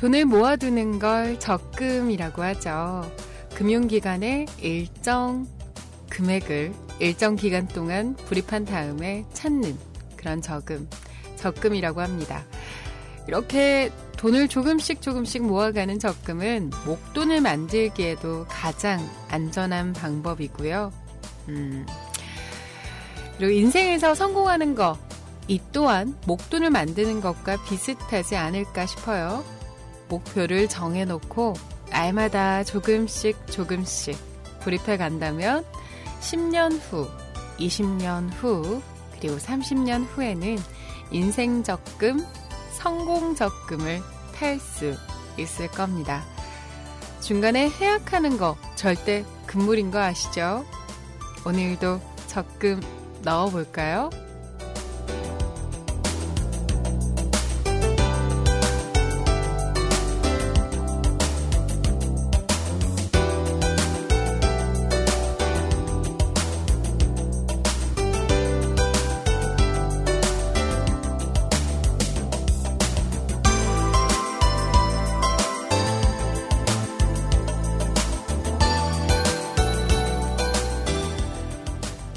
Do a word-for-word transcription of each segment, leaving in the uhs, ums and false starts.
돈을 모아두는 걸 적금이라고 하죠. 금융기관에 일정 금액을 일정 기간 동안 불입한 다음에 찾는 그런 저금, 적금이라고 합니다. 이렇게 돈을 조금씩 조금씩 모아가는 적금은 목돈을 만들기에도 가장 안전한 방법이고요. 음. 그리고 인생에서 성공하는 거, 이 또한 목돈을 만드는 것과 비슷하지 않을까 싶어요. 목표를 정해놓고 날마다 조금씩 조금씩 불입해 간다면 십 년 후, 이십 년 후, 그리고 삼십 년 후에는 인생적금, 성공적금을 탈 수 있을 겁니다. 중간에 해약하는 거 절대 금물인 거 아시죠? 오늘도 적금 넣어볼까요?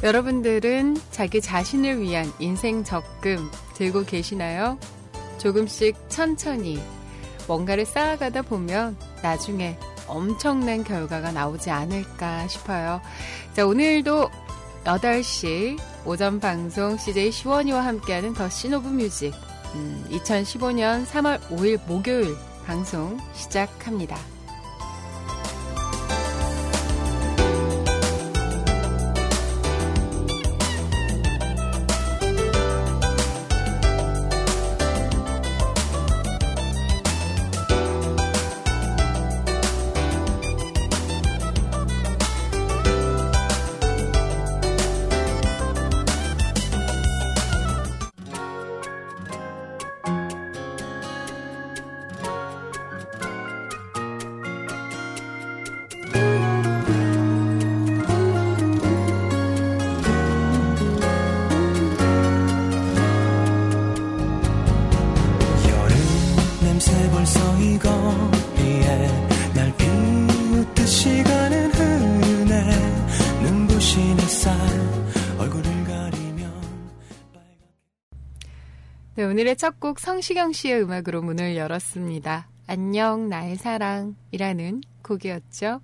여러분들은 자기 자신을 위한 인생 적금 들고 계시나요? 조금씩 천천히 뭔가를 쌓아가다 보면 나중에 엄청난 결과가 나오지 않을까 싶어요. 자, 오늘도 여덟 시 오전 방송 씨제이 시원이와 함께하는 더 씬 오브 뮤직 음, 이천십오 년 삼월 오일 목요일 방송 시작합니다. 네, 오늘의 첫 곡 성시경 씨의 음악으로 문을 열었습니다. 안녕 나의 사랑이라는 곡이었죠.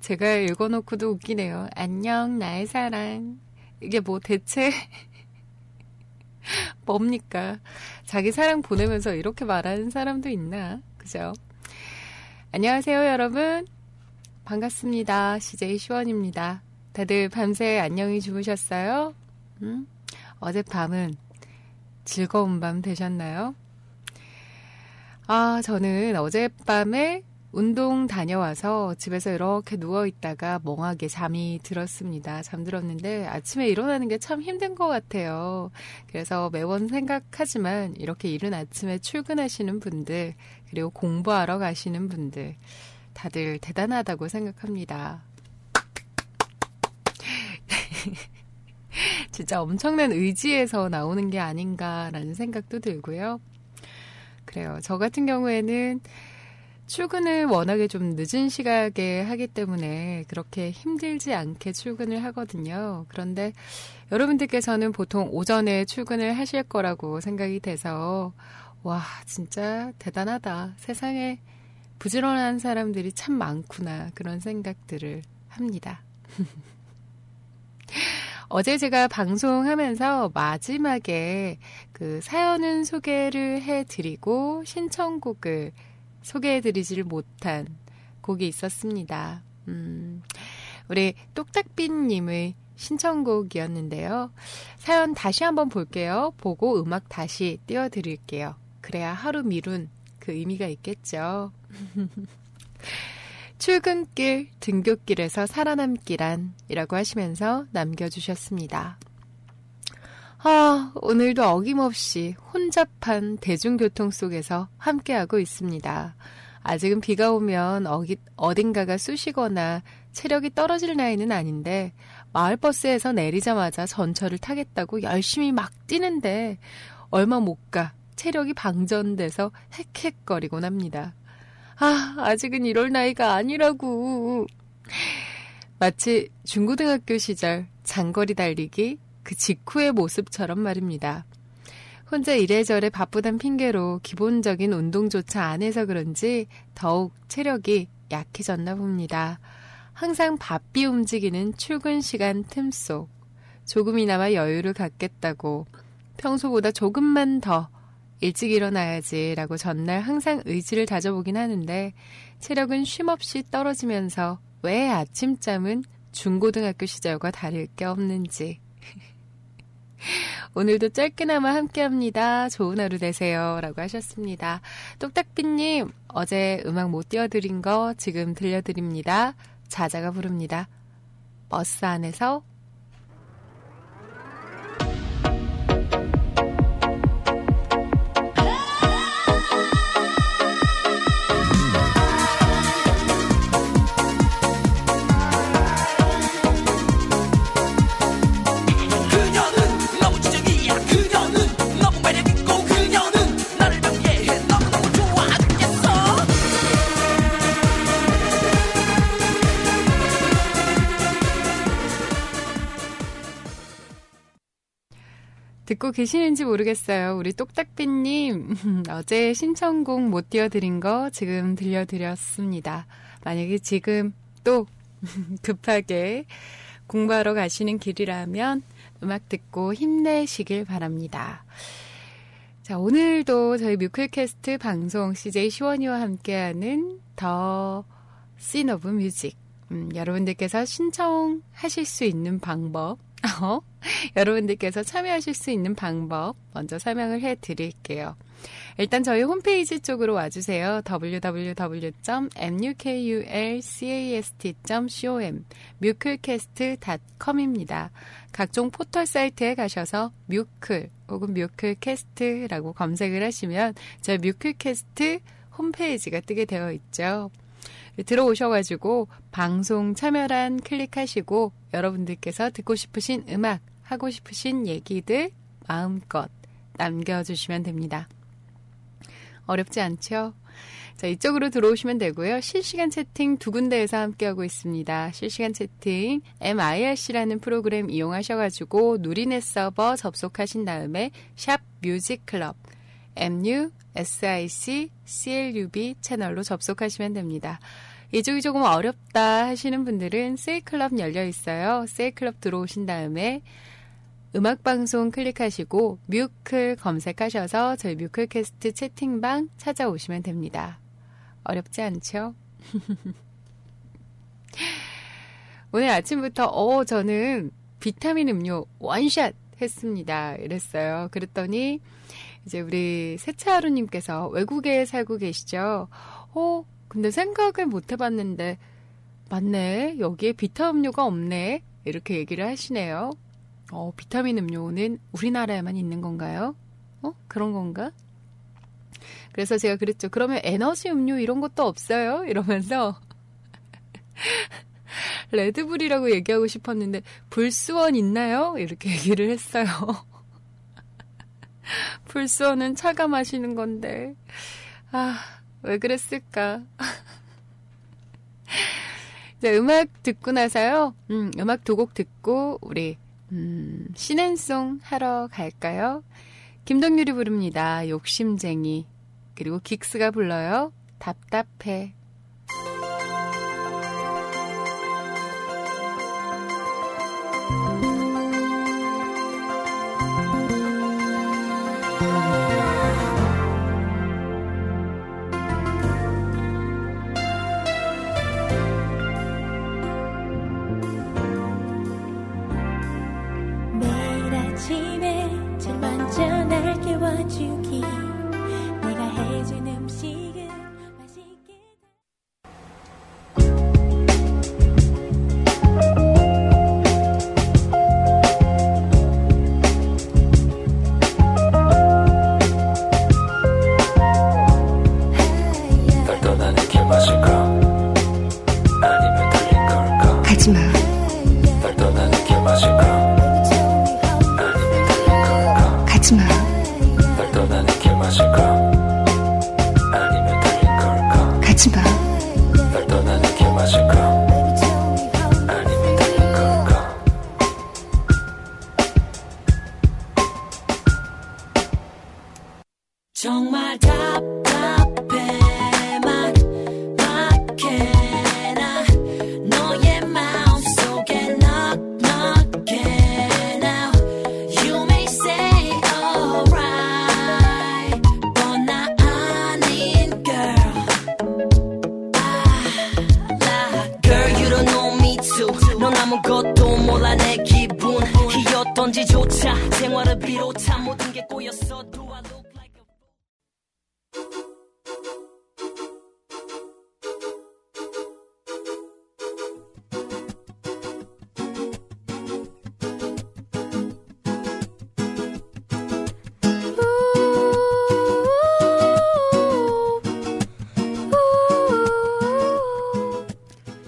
제가 읽어놓고도 웃기네요. 안녕 나의 사랑. 이게 뭐 대체 뭡니까? 자기 사랑 보내면서 이렇게 말하는 사람도 있나? 그죠? 안녕하세요 여러분. 반갑습니다. 씨제이 시원입니다. 다들 밤새 안녕히 주무셨어요? 응? 어젯밤은 즐거운 밤 되셨나요? 아, 저는 어젯밤에 운동 다녀와서 집에서 이렇게 누워있다가 멍하게 잠이 들었습니다. 잠들었는데 아침에 일어나는 게 참 힘든 것 같아요. 그래서 매번 생각하지만 이렇게 이른 아침에 출근하시는 분들, 그리고 공부하러 가시는 분들, 다들 대단하다고 생각합니다. 진짜 엄청난 의지에서 나오는 게 아닌가라는 생각도 들고요. 그래요. 저 같은 경우에는 출근을 워낙에 좀 늦은 시각에 하기 때문에 그렇게 힘들지 않게 출근을 하거든요. 그런데 여러분들께서는 보통 오전에 출근을 하실 거라고 생각이 돼서 와, 진짜 대단하다. 세상에 부지런한 사람들이 참 많구나. 그런 생각들을 합니다. 어제 제가 방송하면서 마지막에 그 사연은 소개를 해드리고 신청곡을 소개해드리지를 못한 곡이 있었습니다. 음, 우리 똑딱빈님의 신청곡이었는데요. 사연 다시 한번 볼게요. 보고 음악 다시 띄워드릴게요. 그래야 하루 미룬 그 의미가 있겠죠. 출근길, 등굣길에서 살아남기란 이라고 하시면서 남겨주셨습니다. 아, 오늘도 어김없이 혼잡한 대중교통 속에서 함께하고 있습니다. 아직은 비가 오면 어기, 어딘가가 쑤시거나 체력이 떨어질 나이는 아닌데 마을버스에서 내리자마자 전철을 타겠다고 열심히 막 뛰는데 얼마 못 가 체력이 방전돼서 헥헥거리곤 합니다. 아, 아직은 이럴 나이가 아니라고. 마치 중고등학교 시절 장거리 달리기 그 직후의 모습처럼 말입니다. 혼자 이래저래 바쁘단 핑계로 기본적인 운동조차 안 해서 그런지 더욱 체력이 약해졌나 봅니다. 항상 바삐 움직이는 출근 시간 틈 속 조금이나마 여유를 갖겠다고 평소보다 조금만 더 일찍 일어나야지라고 전날 항상 의지를 다져보긴 하는데 체력은 쉼없이 떨어지면서 왜 아침잠은 중고등학교 시절과 다를 게 없는지. 오늘도 짧게나마 함께합니다. 좋은 하루 되세요. 라고 하셨습니다. 똑딱비님, 어제 음악 못 띄워드린 거 지금 들려드립니다. 자자가 부릅니다. 버스 안에서. 듣고 계시는지 모르겠어요. 우리 똑딱비님, 어제 신청곡 못 띄워드린 거 지금 들려드렸습니다. 만약에 지금 또 급하게 공부하러 가시는 길이라면 음악 듣고 힘내시길 바랍니다. 자, 오늘도 저희 뮤클캐스트 방송 씨제이 시원이와 함께하는 The Scene of Music, 음, 여러분들께서 신청하실 수 있는 방법, 어? 여러분들께서 참여하실 수 있는 방법 먼저 설명을 해드릴게요. 일단 저희 홈페이지 쪽으로 와주세요. 더블유 더블유 더블유 점 뮤클캐스트 점 컴 뮤클캐스트 닷컴입니다. 각종 포털 사이트에 가셔서 뮤클 혹은 뮤클캐스트라고 검색을 하시면 저희 뮤클캐스트 홈페이지가 뜨게 되어 있죠. 들어오셔가지고 방송 참여란 클릭하시고 여러분들께서 듣고 싶으신 음악, 하고 싶으신 얘기들 마음껏 남겨주시면 됩니다. 어렵지 않죠? 자, 이쪽으로 들어오시면 되고요. 실시간 채팅 두 군데에서 함께하고 있습니다. 실시간 채팅 엠아이알씨라는 프로그램 이용하셔가지고 누리넷 서버 접속하신 다음에 샵 뮤직클럽 엠 유 에스 아이 씨 씨 엘 유 비 채널로 접속하시면 됩니다. 이쪽이 조금 어렵다 하시는 분들은 세이클럽 열려있어요. 세이클럽 들어오신 다음에 음악방송 클릭하시고 뮤클 검색하셔서 저희 뮤클캐스트 채팅방 찾아오시면 됩니다. 어렵지 않죠? 오늘 아침부터 어 저는 비타민 음료 원샷 했습니다. 이랬어요. 그랬더니 이제 우리 세차하루님께서 외국에 살고 계시죠? 어, 근데 생각을 못 해봤는데 맞네, 여기에 비타 음료가 없네, 이렇게 얘기를 하시네요. 어, 비타민 음료는 우리나라에만 있는 건가요? 어? 그런 건가? 그래서 제가 그랬죠. 그러면 에너지 음료 이런 것도 없어요? 이러면서 레드불이라고 얘기하고 싶었는데 불스원 있나요? 이렇게 얘기를 했어요. 불스원은 차가 마시는 건데. 아, 왜 그랬을까? 자, 음악 듣고 나서요. 음, 음악 두 곡 듣고 우리 음, 신앤송 하러 갈까요? 김동률이 부릅니다. 욕심쟁이. 그리고 긱스가 불러요. 답답해. 가지마. 널 떠나는 길 마실까? 아무것도 몰라 내 기분 희었던지조차 생활을 비롯한 모든 게 꼬였어.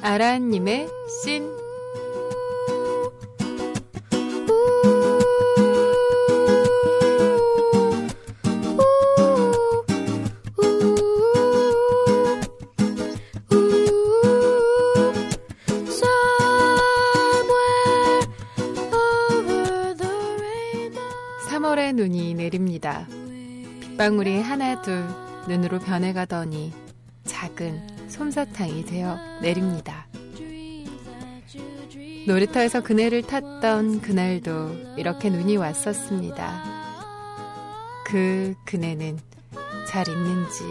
아라님의 씬. 삼월의 눈이 내립니다. 빗방울이 하나 둘 눈으로 변해가더니 작은 솜사탕이 되어 내립니다. 놀이터에서 그네를 탔던 그날도 이렇게 눈이 왔었습니다. 그 그네는 잘 있는지.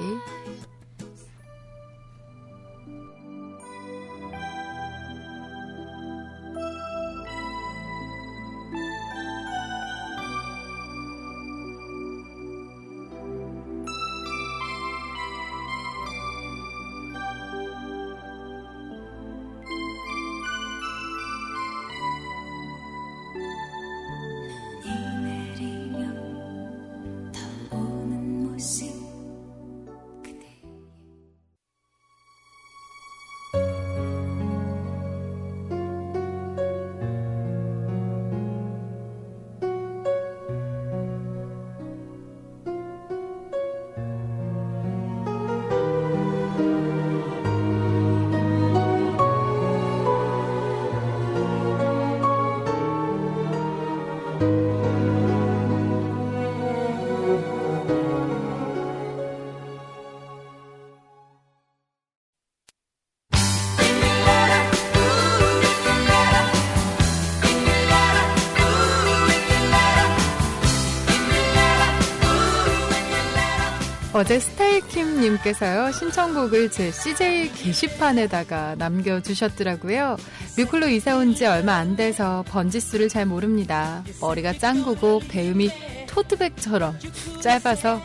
어제 스타일킴님께서요, 신청곡을 제 씨제이 게시판에다가 남겨주셨더라고요. 뮤클로 이사온 지 얼마 안 돼서 번지수를 잘 모릅니다. 머리가 짱구고 배음이 토트백처럼 짧아서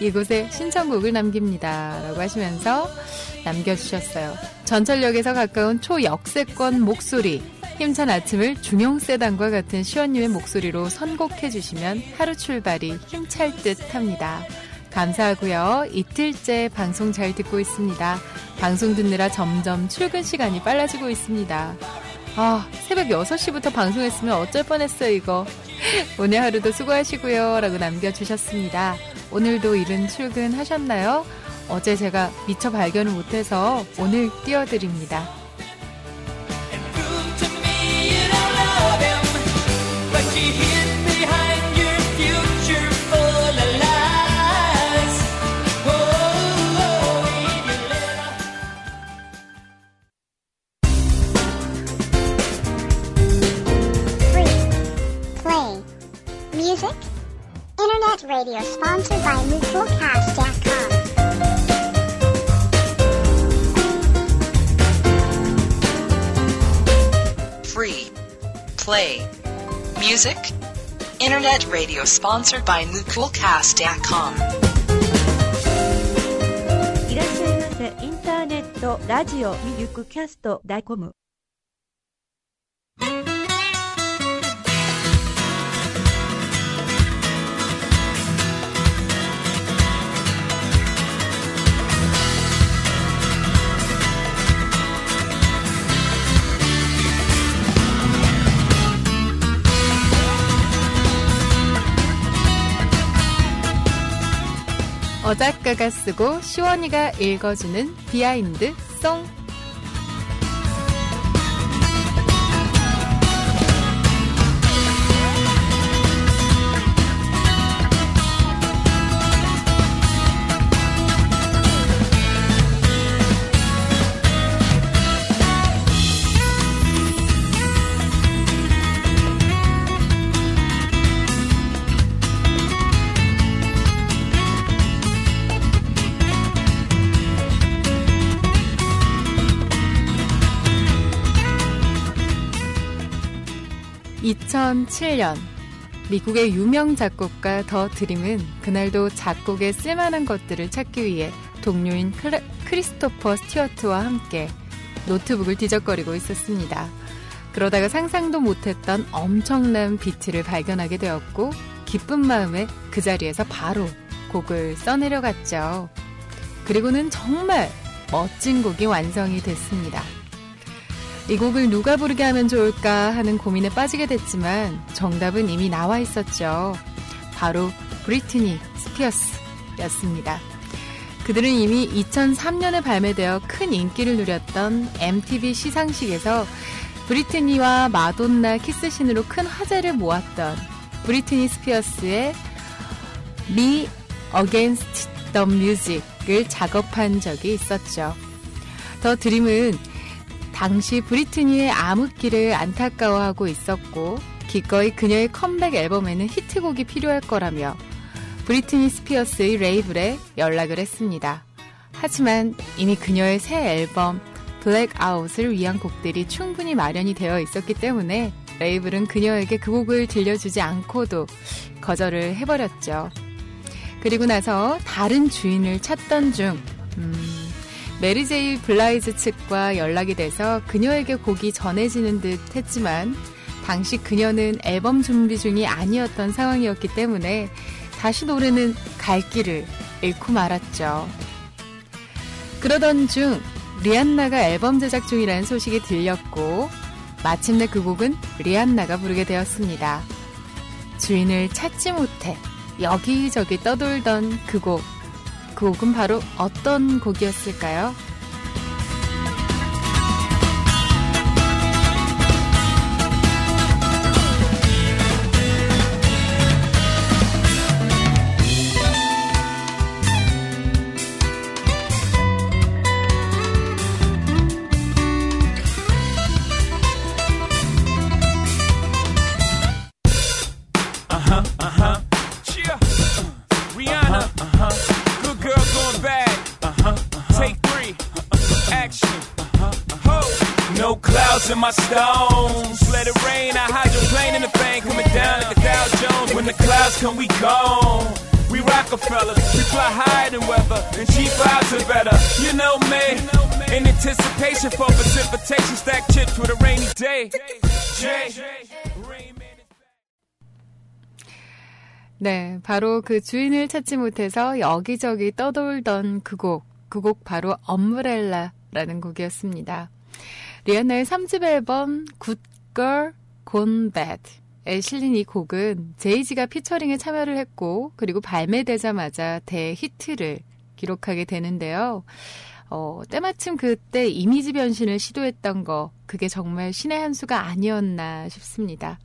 이곳에 신청곡을 남깁니다. 라고 하시면서 남겨주셨어요. 전철역에서 가까운 초역세권 목소리, 힘찬 아침을 중형세단과 같은 시원님의 목소리로 선곡해주시면 하루 출발이 힘찰 듯 합니다. 감사하고요. 이틀째 방송 잘 듣고 있습니다. 방송 듣느라 점점 출근 시간이 빨라지고 있습니다. 아, 새벽 여섯 시부터 방송했으면 어쩔 뻔했어요, 이거. 오늘 하루도 수고하시고요. 라고 남겨주셨습니다. 오늘도 이른 출근하셨나요? 어제 제가 미처 발견을 못해서 오늘 띄워드립니다. Radio sponsored by 뮤클캐스트 닷컴. Free play music internet radio sponsored by 뮤클캐스트 닷컴. いらっしゃいませ。インターネットラジオ뮤클캐스트 닷컴. 어작가가 쓰고 시원이가 읽어주는 비하인드 송. 이천칠 년 미국의 유명 작곡가 더 드림은 그날도 작곡에 쓸만한 것들을 찾기 위해 동료인 크레, 크리스토퍼 스튜어트와 함께 노트북을 뒤적거리고 있었습니다. 그러다가 상상도 못했던 엄청난 비트를 발견하게 되었고 기쁜 마음에 그 자리에서 바로 곡을 써내려갔죠. 그리고는 정말 멋진 곡이 완성이 됐습니다. 이 곡을 누가 부르게 하면 좋을까 하는 고민에 빠지게 됐지만 정답은 이미 나와 있었죠. 바로 브리트니 스피어스였습니다. 그들은 이미 이천삼 년에 발매되어 큰 인기를 누렸던 엠티비 시상식에서 브리트니와 마돈나 키스신으로 큰 화제를 모았던 브리트니 스피어스의 Me Against the Music을 작업한 적이 있었죠. 더 드림은 당시 브리트니의 암흑기를 안타까워하고 있었고 기꺼이 그녀의 컴백 앨범에는 히트곡이 필요할 거라며 브리트니 스피어스의 레이블에 연락을 했습니다. 하지만 이미 그녀의 새 앨범 블랙아웃을 위한 곡들이 충분히 마련이 되어 있었기 때문에 레이블은 그녀에게 그 곡을 들려주지 않고도 거절을 해버렸죠. 그리고 나서 다른 주인을 찾던 중 음... 메리 제이 블라이즈 측과 연락이 돼서 그녀에게 곡이 전해지는 듯 했지만 당시 그녀는 앨범 준비 중이 아니었던 상황이었기 때문에 다시 노래는 갈 길을 잃고 말았죠. 그러던 중 리안나가 앨범 제작 중이라는 소식이 들렸고 마침내 그 곡은 리안나가 부르게 되었습니다. 주인을 찾지 못해 여기저기 떠돌던 그 곡 그 곡은 바로 어떤 곡이었을까요? My stones, let it rain. I hide your plane in the bank, coming down like a Dow Jones. When the clouds come, we gone. We Rockefellers, we fly higher than weather, and cheap vibes are better. You know me. In anticipation for precipitation, stack chips with a rainy day. Jay. 네, 바로 그 주인을 찾지 못해서 여기저기 떠돌던 그 곡, 그 곡 바로 엄브렐라라는 곡이었습니다. 리안나의 삼 집 앨범 Good Girl Gone Bad에 실린 이 곡은 제이지가 피처링에 참여를 했고 그리고 발매되자마자 대히트를 기록하게 되는데요. 어, 때마침 그때 이미지 변신을 시도했던 거 그게 정말 신의 한 수가 아니었나 싶습니다.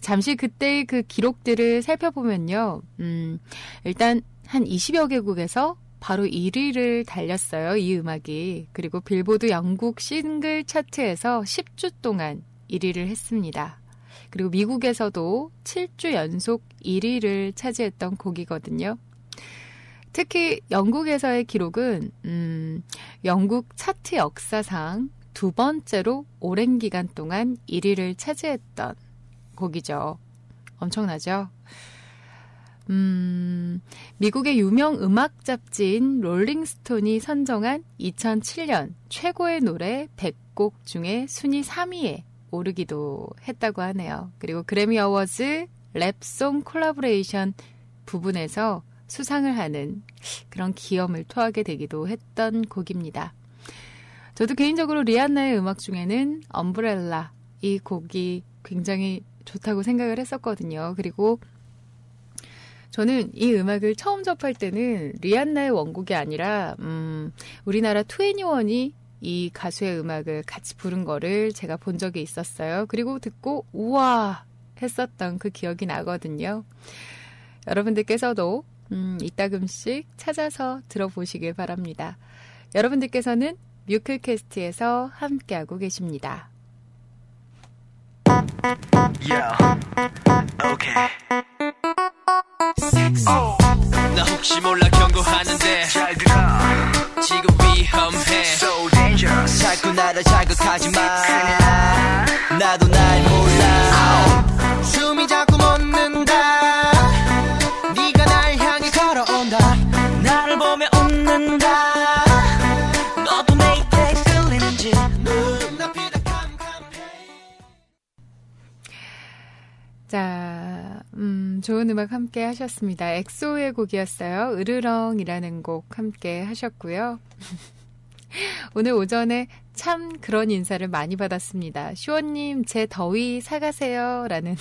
잠시 그때의 그 기록들을 살펴보면요. 음, 일단 한 이십여 개국에서 바로 일 위를 달렸어요. 이 음악이. 그리고 빌보드 영국 싱글 차트에서 십 주 동안 일 위를 했습니다. 그리고 미국에서도 칠 주 연속 일 위를 차지했던 곡이거든요. 특히 영국에서의 기록은 음, 영국 차트 역사상 두 번째로 오랜 기간 동안 일 위를 차지했던 곡이죠. 엄청나죠? 음, 미국의 유명 음악 잡지인 롤링스톤이 선정한 이천칠 년 최고의 노래 백 곡 중에 순위 삼 위에 오르기도 했다고 하네요. 그리고 그래미 어워즈 랩송 콜라보레이션 부분에서 수상을 하는 그런 기염을 토하게 되기도 했던 곡입니다. 저도 개인적으로 리안나의 음악 중에는 엄브렐라 이 곡이 굉장히 좋다고 생각을 했었거든요. 그리고 저는 이 음악을 처음 접할 때는 리안나의 원곡이 아니라 음, 우리나라 투애니원이 이 가수의 음악을 같이 부른 거를 제가 본 적이 있었어요. 그리고 듣고 우와 했었던 그 기억이 나거든요. 여러분들께서도 음, 이따금씩 찾아서 들어보시길 바랍니다. 여러분들께서는 뮤클캐스트에서 함께하고 계십니다. Yo. Okay. Oh. 나 혹시 몰라 경고하는데 잘 들어 지금 위험해 So dangerous 자꾸 나를 자극하지 마 나도 날 몰라 자, 음, 좋은 음악 함께 하셨습니다. 엑소의 곡이었어요. 으르렁이라는 곡 함께 하셨고요. 오늘 오전에 참 그런 인사를 많이 받았습니다. 시원님, 제 더위 사가세요. 라는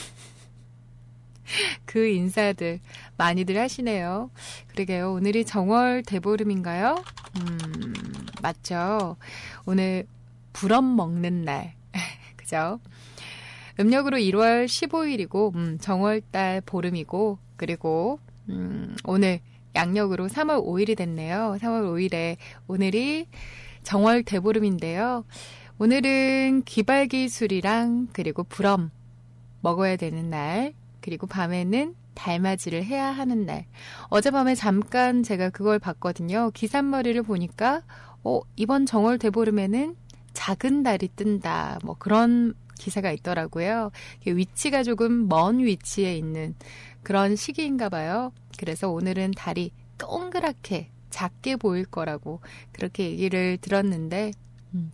그 인사들 많이들 하시네요. 그러게요. 오늘이 정월 대보름인가요? 음, 맞죠. 오늘 불업 먹는 날. 그죠? 음력으로 일월 십오일이고 음, 정월달 보름이고 그리고 음, 오늘 양력으로 삼월 오일이 됐네요. 삼월 오일에 오늘이 정월 대보름인데요. 오늘은 기발기술이랑 그리고 불엄 먹어야 되는 날 그리고 밤에는 달맞이를 해야 하는 날. 어젯밤에 잠깐 제가 그걸 봤거든요. 기산머리를 보니까 어, 이번 정월 대보름에는 작은 달이 뜬다. 뭐 그런 기사가 있더라고요. 위치가 조금 먼 위치에 있는 그런 시기인가 봐요. 그래서 오늘은 달이 동그랗게 작게 보일 거라고 그렇게 얘기를 들었는데 음.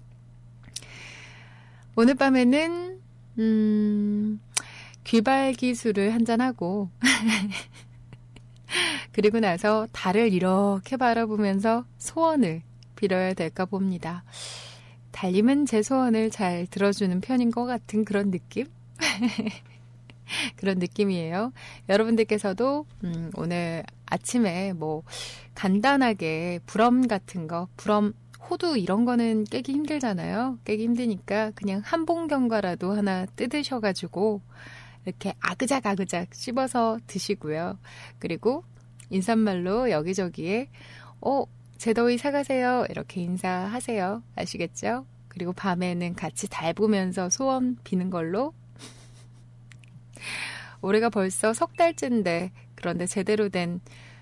오늘 밤에는 음, 귀발기술을 한잔하고 그리고 나서 달을 이렇게 바라보면서 소원을 빌어야 될까 봅니다. 달님은 제 소원을 잘 들어주는 편인 것 같은 그런 느낌? 그런 느낌이에요. 여러분들께서도 음, 오늘 아침에 뭐 간단하게 불엄 같은 거, 불엄, 호두 이런 거는 깨기 힘들잖아요. 깨기 힘드니까 그냥 한봉경과라도 하나 뜯으셔가지고 이렇게 아그작 아그작 씹어서 드시고요. 그리고 인사말로 여기저기에 어? 제 더위 사가세요. 이렇게 인사하세요. 아시겠죠? 그리고 밤에는 같이 달 보면서 소원 비는 걸로. 올해가 벌써 석 달째인데 그런데 제대로 된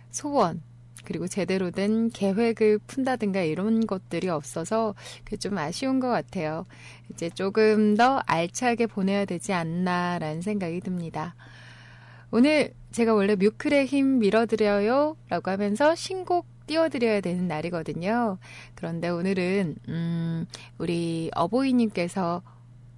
소원 그리고 제대로 된 계획을 푼다든가 이런 것들이 없어서 그게 좀 아쉬운 것 같아요. 이제 조금 더 알차게 보내야 되지 않나라는 생각이 듭니다. 오늘 제가 원래 뮤클의 힘 밀어드려요 라고 하면서 신곡 띄워드려야 되는 날이거든요. 그런데 오늘은 음, 우리 어보이님께서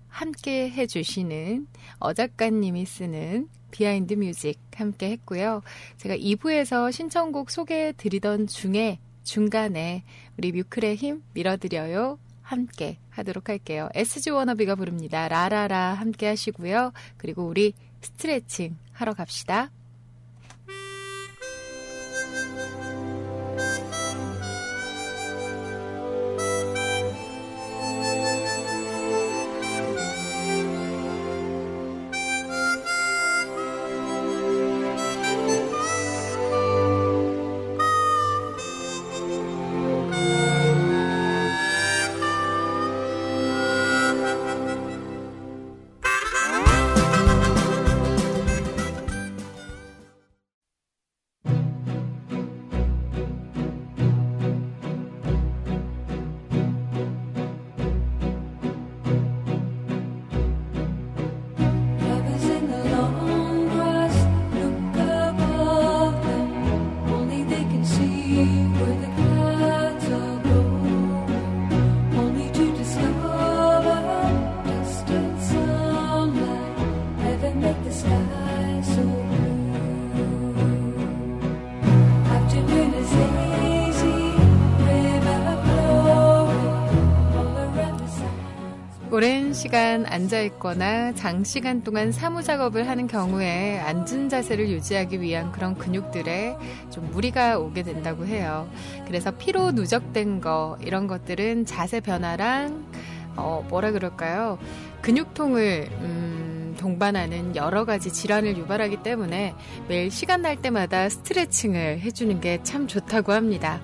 함께 해주시는 어작가님이 쓰는 비하인드 뮤직 함께 했고요. 제가 이 부에서 신청곡 소개해드리던 중에 중간에 우리 뮤클의 힘 밀어드려요 함께 하도록 할게요. 에스지 워너비가 부릅니다. 라라라 함께 하시고요. 그리고 우리 스트레칭 하러 갑시다. 시간 앉아있거나 장시간 동안 사무작업을 하는 경우에 앉은 자세를 유지하기 위한 그런 근육들에 좀 무리가 오게 된다고 해요. 그래서 피로 누적된 거 이런 것들은 자세 변화랑 어, 뭐라 그럴까요? 근육통을 음, 동반하는 여러 가지 질환을 유발하기 때문에 매일 시간 날 때마다 스트레칭을 해주는 게 참 좋다고 합니다.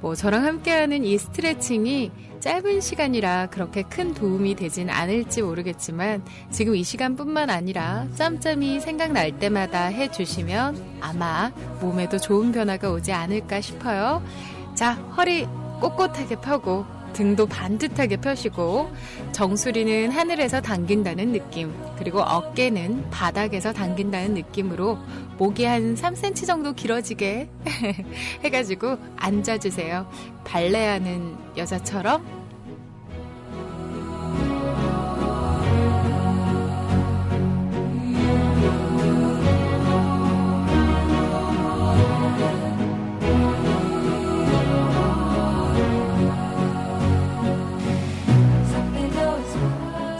뭐 저랑 함께하는 이 스트레칭이 짧은 시간이라 그렇게 큰 도움이 되진 않을지 모르겠지만 지금 이 시간뿐만 아니라 짬짬이 생각날 때마다 해주시면 아마 몸에도 좋은 변화가 오지 않을까 싶어요. 자, 허리 꼿꼿하게 펴고 등도 반듯하게 펴시고 정수리는 하늘에서 당긴다는 느낌 그리고 어깨는 바닥에서 당긴다는 느낌으로 목이 한 삼 센티미터 정도 길어지게 해가지고 앉아주세요. 발레하는 여자처럼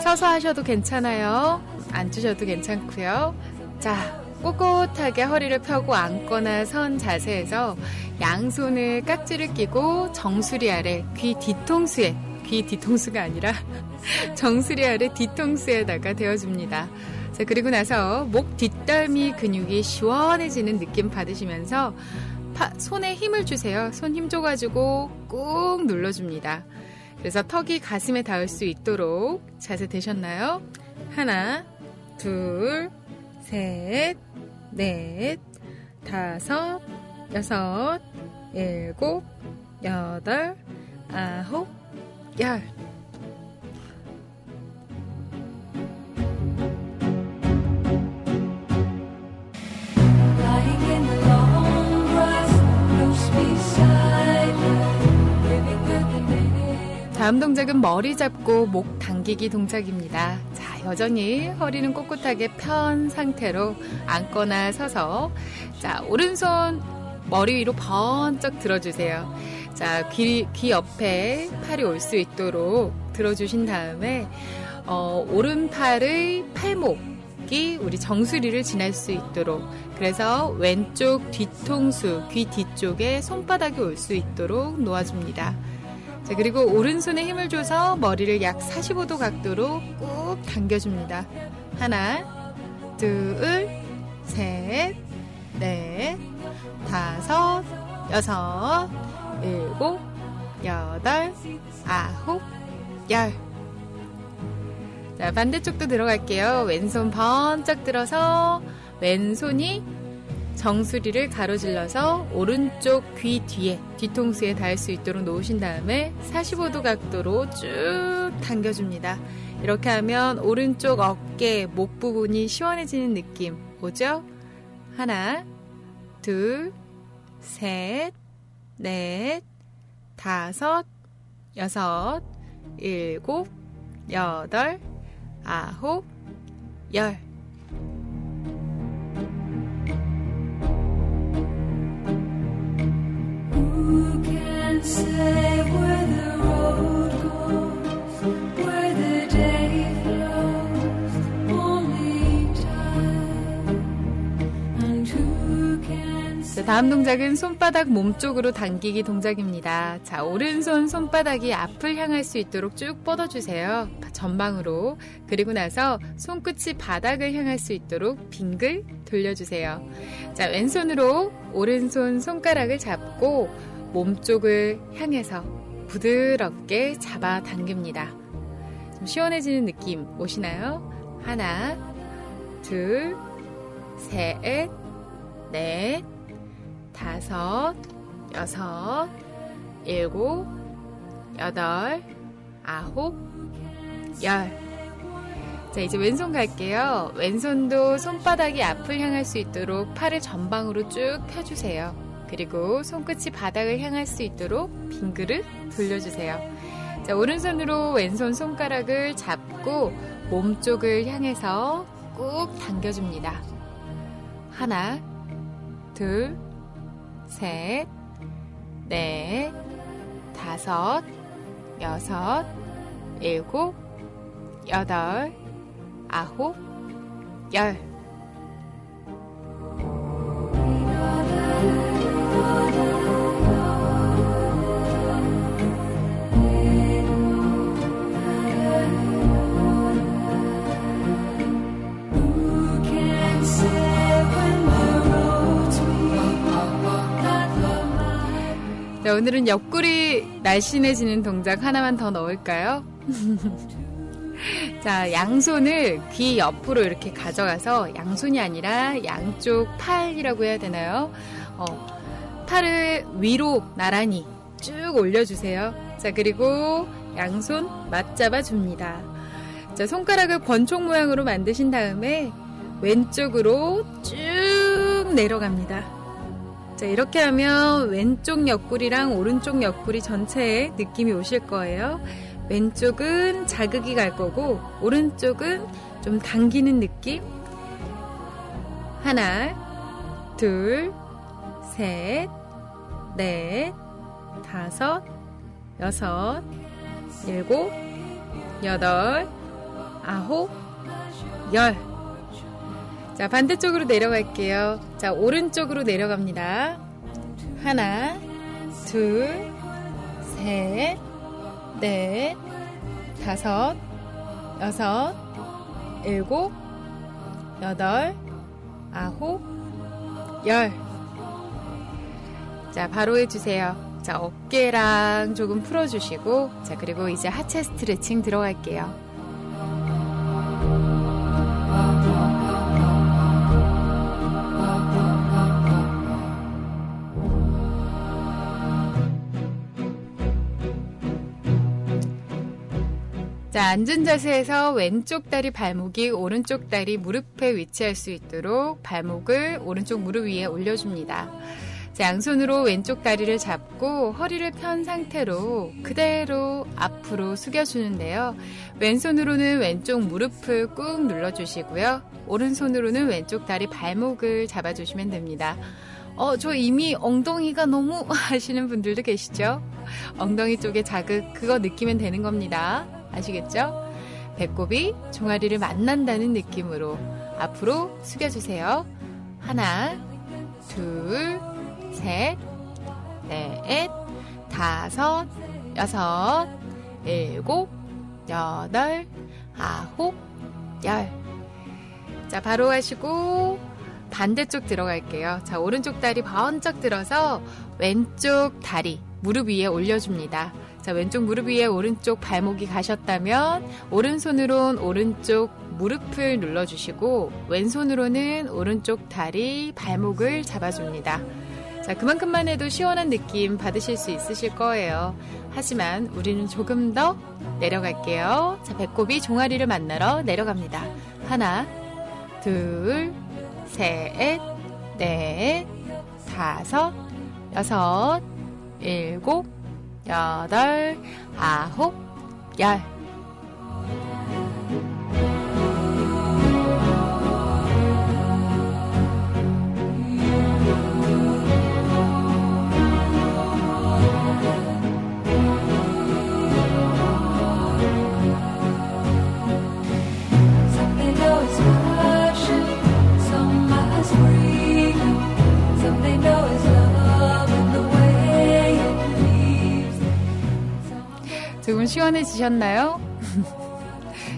서서 하셔도 괜찮아요. 앉으셔도 괜찮고요. 자, 꼿꼿하게 허리를 펴고 앉거나 선 자세에서 양손을 깍지를 끼고 정수리 아래 귀 뒤통수에, 귀 뒤통수가 아니라 정수리 아래 뒤통수에다가 대어줍니다. 자, 그리고 나서 목 뒷덜미 근육이 시원해지는 느낌 받으시면서 파, 손에 힘을 주세요. 손 힘 줘가지고 꾹 눌러줍니다. 그래서 턱이 가슴에 닿을 수 있도록. 자세 되셨나요? 하나, 둘, 셋, 넷, 다섯, 여섯, 일곱, 여덟, 아홉, 열. 다음 동작은 머리 잡고 목 당기기 동작입니다. 자, 여전히 허리는 꼿꼿하게 편 상태로 앉거나 서서, 자, 오른손 머리 위로 번쩍 들어주세요. 자, 귀, 귀 옆에 팔이 올 수 있도록 들어주신 다음에 어, 오른팔의 팔목이 우리 정수리를 지날 수 있도록, 그래서 왼쪽 뒤통수, 귀 뒤쪽에 손바닥이 올 수 있도록 놓아줍니다. 자, 그리고 오른손에 힘을 줘서 머리를 약 사십오 도 각도로 꾹 당겨줍니다. 하나, 둘, 셋, 넷, 다섯, 여섯, 일곱, 여덟, 아홉, 열. 자, 반대쪽도 들어갈게요. 왼손 번쩍 들어서 왼손이 정수리를 가로질러서 오른쪽 귀 뒤에 뒤통수에 닿을 수 있도록 놓으신 다음에 사십오 도 각도로 쭉 당겨줍니다. 이렇게 하면 오른쪽 어깨, 목 부분이 시원해지는 느낌 오죠? 하나, 둘, 셋, 넷, 다섯, 여섯, 일곱, 여덟, 아홉, 열. 자, 다음 동작은 손바닥 몸쪽으로 당기기 동작입니다. 자, 오른손 손바닥이 앞을 향할 수 있도록 쭉 뻗어주세요. 전방으로. 그리고 나서 손끝이 바닥을 향할 수 있도록 빙글 돌려주세요. 자, 왼손으로 오른손 손가락을 잡고 몸쪽을 향해서 부드럽게 잡아 당깁니다. 좀 시원해지는 느낌 오시나요? 하나, 둘, 셋, 넷, 다섯, 여섯, 일곱, 여덟, 아홉, 열. 자, 이제 왼손 갈게요. 왼손도 손바닥이 앞을 향할 수 있도록 팔을 전방으로 쭉 펴주세요. 그리고 손끝이 바닥을 향할 수 있도록 빙그릇 돌려주세요. 자, 오른손으로 왼손 손가락을 잡고 몸쪽을 향해서 꾹 당겨줍니다. 하나, 둘, 셋, 넷, 다섯, 여섯, 일곱, 여덟, 아홉, 열. 자, 오늘은 옆구리 날씬해지는 동작 하나만 더 넣을까요? 자, 양손을 귀 옆으로 이렇게 가져가서, 양손이 아니라 양쪽 팔이라고 해야 되나요? 어, 팔을 위로 나란히 쭉 올려주세요. 자, 그리고 양손 맞잡아 줍니다. 자, 손가락을 권총 모양으로 만드신 다음에 왼쪽으로 쭉 내려갑니다. 자, 이렇게 하면 왼쪽 옆구리랑 오른쪽 옆구리 전체에 느낌이 오실 거예요. 왼쪽은 자극이 갈 거고 오른쪽은 좀 당기는 느낌. 하나, 둘, 셋, 넷, 다섯, 여섯, 일곱, 여덟, 호, 열. 자, 반대쪽으로 내려갈게요. 자, 오른쪽으로 내려갑니다. 하나, 둘, 셋, 넷, 다섯, 여섯, 일곱, 여덟, 아홉, 열. 자, 바로 해주세요. 자, 어깨랑 조금 풀어주시고, 자, 그리고 이제 하체 스트레칭 들어갈게요. 자, 앉은 자세에서 왼쪽 다리 발목이 오른쪽 다리 무릎에 위치할 수 있도록 발목을 오른쪽 무릎 위에 올려줍니다. 자, 양손으로 왼쪽 다리를 잡고 허리를 편 상태로 그대로 앞으로 숙여주는데요. 왼손으로는 왼쪽 무릎을 꾹 눌러주시고요. 오른손으로는 왼쪽 다리 발목을 잡아주시면 됩니다. 어, 저 이미 엉덩이가 너무 하시는 분들도 계시죠? 엉덩이 쪽에 자극, 그거 느끼면 되는 겁니다. 아시겠죠? 배꼽이 종아리를 만난다는 느낌으로 앞으로 숙여주세요. 하나, 둘, 셋, 넷, 다섯, 여섯, 일곱, 여덟, 아홉, 열. 자, 바로 하시고 반대쪽 들어갈게요. 자, 오른쪽 다리 번쩍 들어서 왼쪽 다리 무릎 위에 올려줍니다. 자, 왼쪽 무릎 위에 오른쪽 발목이 가셨다면 오른손으로는 오른쪽 무릎을 눌러주시고 왼손으로는 오른쪽 다리 발목을 잡아줍니다. 자, 그만큼만 해도 시원한 느낌 받으실 수 있으실 거예요. 하지만 우리는 조금 더 내려갈게요. 자, 배꼽이 종아리를 만나러 내려갑니다. 하나, 둘, 셋, 넷, 다섯, 여섯, 일곱, 여덟, 아홉, 열. 조금 시원해지셨나요?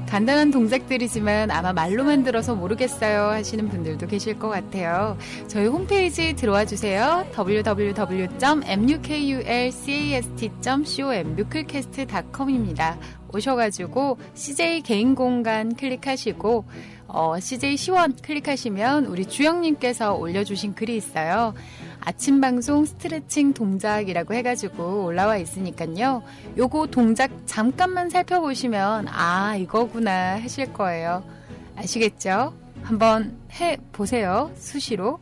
간단한 동작들이지만 아마 말로만 들어서 모르겠어요 하시는 분들도 계실 것 같아요. 저희 홈페이지 들어와 주세요. 더블유 더블유 더블유 점 뮤클캐스트 점 씨오엠 뮤클캐스트 닷컴입니다. 오셔가지고 씨제이 개인 공간 클릭하시고 어, 씨제이 시원 클릭하시면 우리 주영님께서 올려주신 글이 있어요. 아침 방송 스트레칭 동작이라고 해가지고 올라와 있으니까요. 요거 동작 잠깐만 살펴보시면 아, 이거구나 하실 거예요. 아시겠죠? 한번 해보세요. 수시로.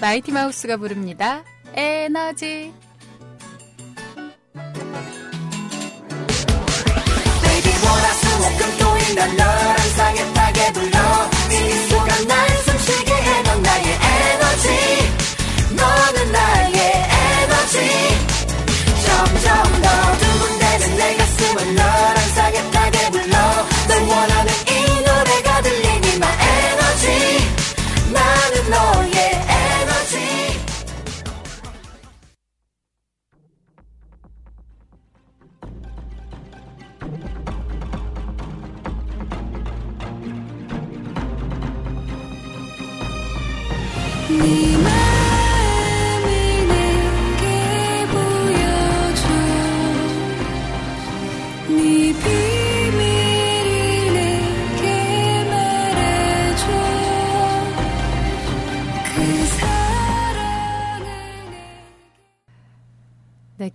마이티마우스가 부릅니다. 에너지. Baby, what I see, 내 꿈꾸인 난 널 항상 예쁘게 불러. 네 미소가 날 숨쉬게 해. 넌 나의 에너지. 너는 나의 에너지. 점점 더 두근대는 내 가슴은 널 항상 예쁘게 불러. 널 원하는 이 노래가 들리니 my energy. 나는 너의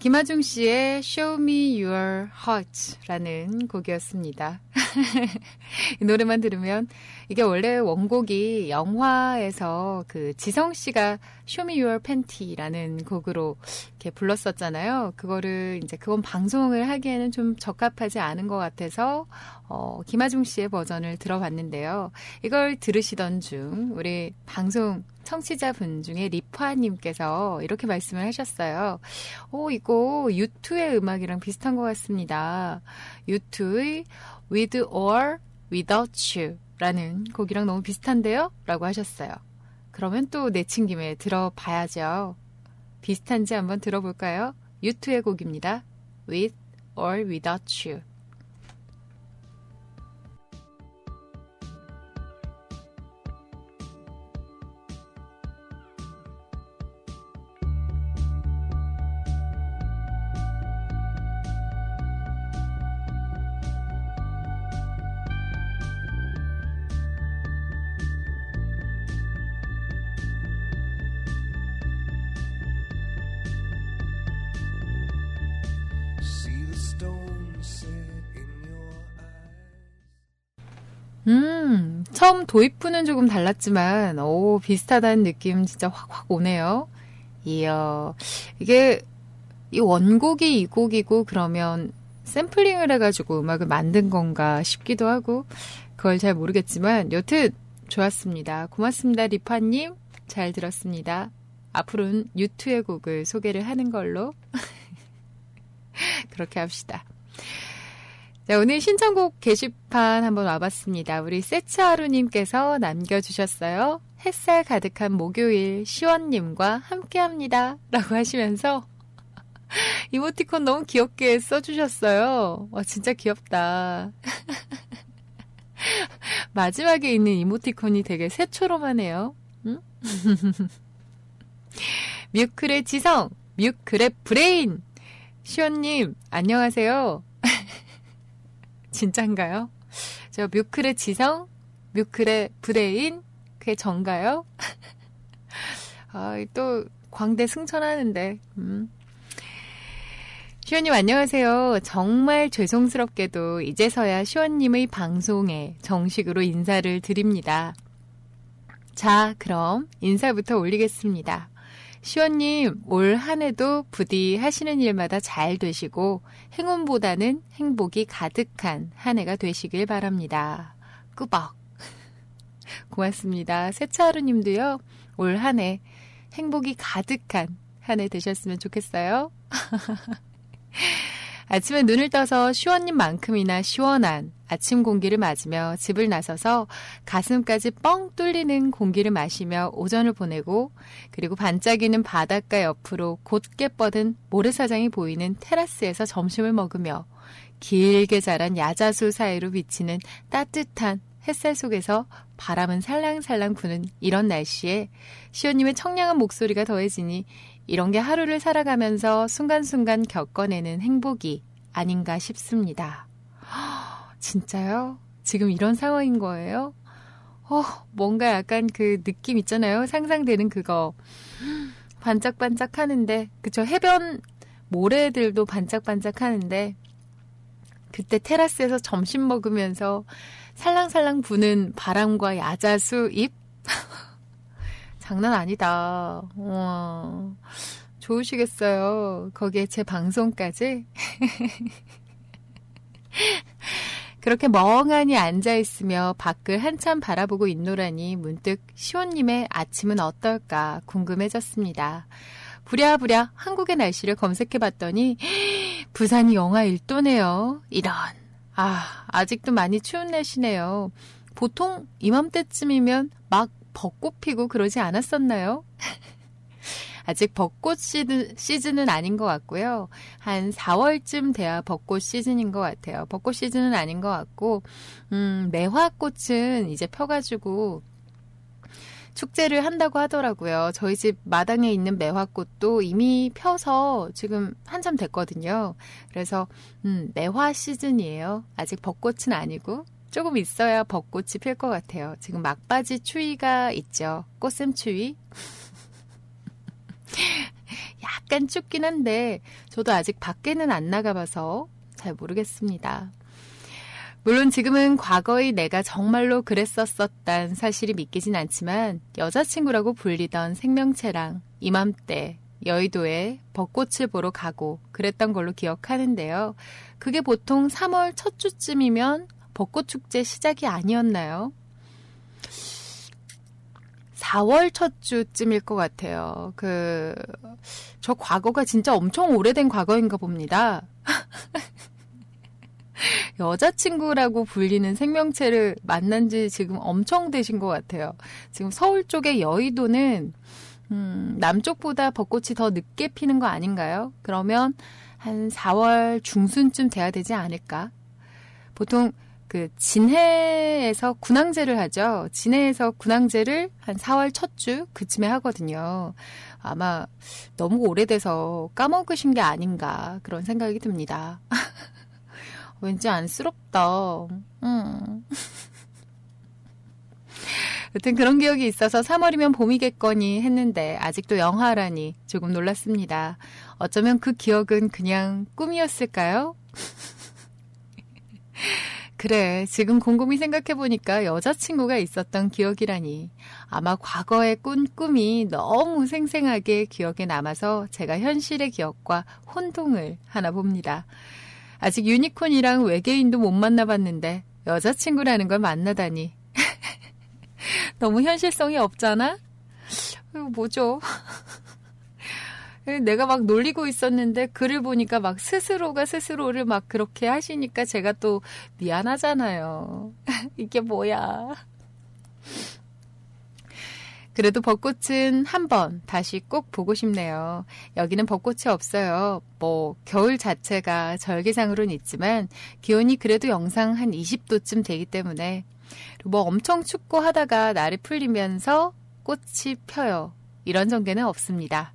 김하중 씨의 Show Me Your Heart라는 곡이었습니다. 이 노래만 들으면 이게 원래 원곡이 영화에서 그 지성 씨가 Show Me Your Panty라는 곡으로 이렇게 불렀었잖아요. 그거를 이제 그건 방송을 하기에는 좀 적합하지 않은 것 같아서 어, 김하중 씨의 버전을 들어봤는데요. 이걸 들으시던 중 우리 방송 청취자분 중에 리파님께서 이렇게 말씀을 하셨어요. 오, 이거 유투의 음악이랑 비슷한 것 같습니다. 유투의 With or Without You 라는 곡이랑 너무 비슷한데요? 라고 하셨어요. 그러면 또 내친 김에 들어봐야죠. 비슷한지 한번 들어볼까요? 유투의 곡입니다. With or Without You. 음, 처음 도입부는 조금 달랐지만 오, 비슷하다는 느낌 진짜 확확 오네요. 이야, 이게 이 원곡이 이 곡이고 그러면 샘플링을 해가지고 음악을 만든 건가 싶기도 하고 그걸 잘 모르겠지만 여튼 좋았습니다. 고맙습니다, 리파님. 잘 들었습니다. 앞으로는 유투의 곡을 소개를 하는 걸로 그렇게 합시다. 자, 오늘 신청곡 게시판 한번 와봤습니다. 우리 세츠하루님께서 남겨주셨어요. 햇살 가득한 목요일 시원님과 함께합니다. 라고 하시면서 이모티콘 너무 귀엽게 써주셨어요. 와, 진짜 귀엽다. 마지막에 있는 이모티콘이 되게 새초롬하네요. 응? 뮤클의 지성, 뮤클의 브레인. 시원님, 안녕하세요. 진짠가요? 저 뮤클의 지성, 뮤클의 브레인, 그게 전가요? 아, 또 광대 승천하는데. 음. 시원님 안녕하세요. 정말 죄송스럽게도 이제서야 시원님의 방송에 정식으로 인사를 드립니다. 자, 그럼 인사부터 올리겠습니다. 시원님, 올 한 해도 부디 하시는 일마다 잘 되시고 행운보다는 행복이 가득한 한 해가 되시길 바랍니다. 꾸벅. 고맙습니다. 세차하루님도요. 올 한 해 행복이 가득한 한 해 되셨으면 좋겠어요. 아침에 눈을 떠서 시원님만큼이나 시원한 아침 공기를 맞으며 집을 나서서 가슴까지 뻥 뚫리는 공기를 마시며 오전을 보내고 그리고 반짝이는 바닷가 옆으로 곧게 뻗은 모래사장이 보이는 테라스에서 점심을 먹으며 길게 자란 야자수 사이로 비치는 따뜻한 햇살 속에서 바람은 살랑살랑 부는 이런 날씨에 시원님의 청량한 목소리가 더해지니 이런 게 하루를 살아가면서 순간순간 겪어내는 행복이 아닌가 싶습니다. 허, 진짜요? 지금 이런 상황인 거예요? 어, 뭔가 약간 그 느낌 있잖아요. 상상되는 그거. 반짝반짝 하는데, 그쵸? 해변 모래들도 반짝반짝 하는데, 그때 테라스에서 점심 먹으면서 살랑살랑 부는 바람과 야자수 잎? 장난 아니다. 우와, 좋으시겠어요. 거기에 제 방송까지. 그렇게 멍하니 앉아있으며 밖을 한참 바라보고 있노라니 문득 시원님의 아침은 어떨까 궁금해졌습니다. 부랴부랴 한국의 날씨를 검색해봤더니 부산이 영하 일 도네요. 이런. 아, 아직도 많이 추운 날씨네요. 보통 이맘때쯤이면 막 벚꽃 피고 그러지 않았었나요? 아직 벚꽃 시즌, 시즌은 아닌 것 같고요. 한 사월쯤 돼야 벚꽃 시즌인 것 같아요. 벚꽃 시즌은 아닌 것 같고 음, 매화꽃은 이제 펴가지고 축제를 한다고 하더라고요. 저희 집 마당에 있는 매화꽃도 이미 펴서 지금 한참 됐거든요. 그래서 음, 매화 시즌이에요. 아직 벚꽃은 아니고. 조금 있어야 벚꽃이 필 것 같아요. 지금 막바지 추위가 있죠. 꽃샘 추위. 약간 춥긴 한데 저도 아직 밖에는 안 나가봐서 잘 모르겠습니다. 물론 지금은 과거의 내가 정말로 그랬었었단 사실이 믿기진 않지만 여자친구라고 불리던 생명체랑 이맘때 여의도에 벚꽃을 보러 가고 그랬던 걸로 기억하는데요. 그게 보통 삼월 첫 주쯤이면 벚꽃축제 시작이 아니었나요? 사월 첫 주쯤일 것 같아요. 그, 저 과거가 진짜 엄청 오래된 과거인가 봅니다. 여자친구라고 불리는 생명체를 만난 지 지금 엄청 되신 것 같아요. 지금 서울 쪽의 여의도는 음, 남쪽보다 벚꽃이 더 늦게 피는 거 아닌가요? 그러면 한 사월 중순쯤 돼야 되지 않을까? 보통 그 진해에서 군항제를 하죠. 진해에서 군항제를 한 사월 첫 주 그쯤에 하거든요. 아마 너무 오래돼서 까먹으신 게 아닌가 그런 생각이 듭니다. 왠지 안쓰럽다. 음. 여튼 그런 기억이 있어서 삼월이면 봄이겠거니 했는데 아직도 영하라니 조금 놀랐습니다. 어쩌면 그 기억은 그냥 꿈이었을까요? 그래, 지금 곰곰이 생각해보니까 여자친구가 있었던 기억이라니. 아마 과거의 꾼 꿈이 너무 생생하게 기억에 남아서 제가 현실의 기억과 혼동을 하나 봅니다. 아직 유니콘이랑 외계인도 못 만나봤는데 여자친구라는 걸 만나다니. 너무 현실성이 없잖아? 이거 뭐죠? 내가 막 놀리고 있었는데 글을 보니까 막 스스로가 스스로를 막 그렇게 하시니까 제가 또 미안하잖아요. 이게 뭐야. 그래도 벚꽃은 한번 다시 꼭 보고 싶네요. 여기는 벚꽃이 없어요. 뭐 겨울 자체가 절기상으로는 있지만 기온이 그래도 영상 한 이십 도쯤 되기 때문에 뭐 엄청 춥고 하다가 날이 풀리면서 꽃이 펴요. 이런 전개는 없습니다.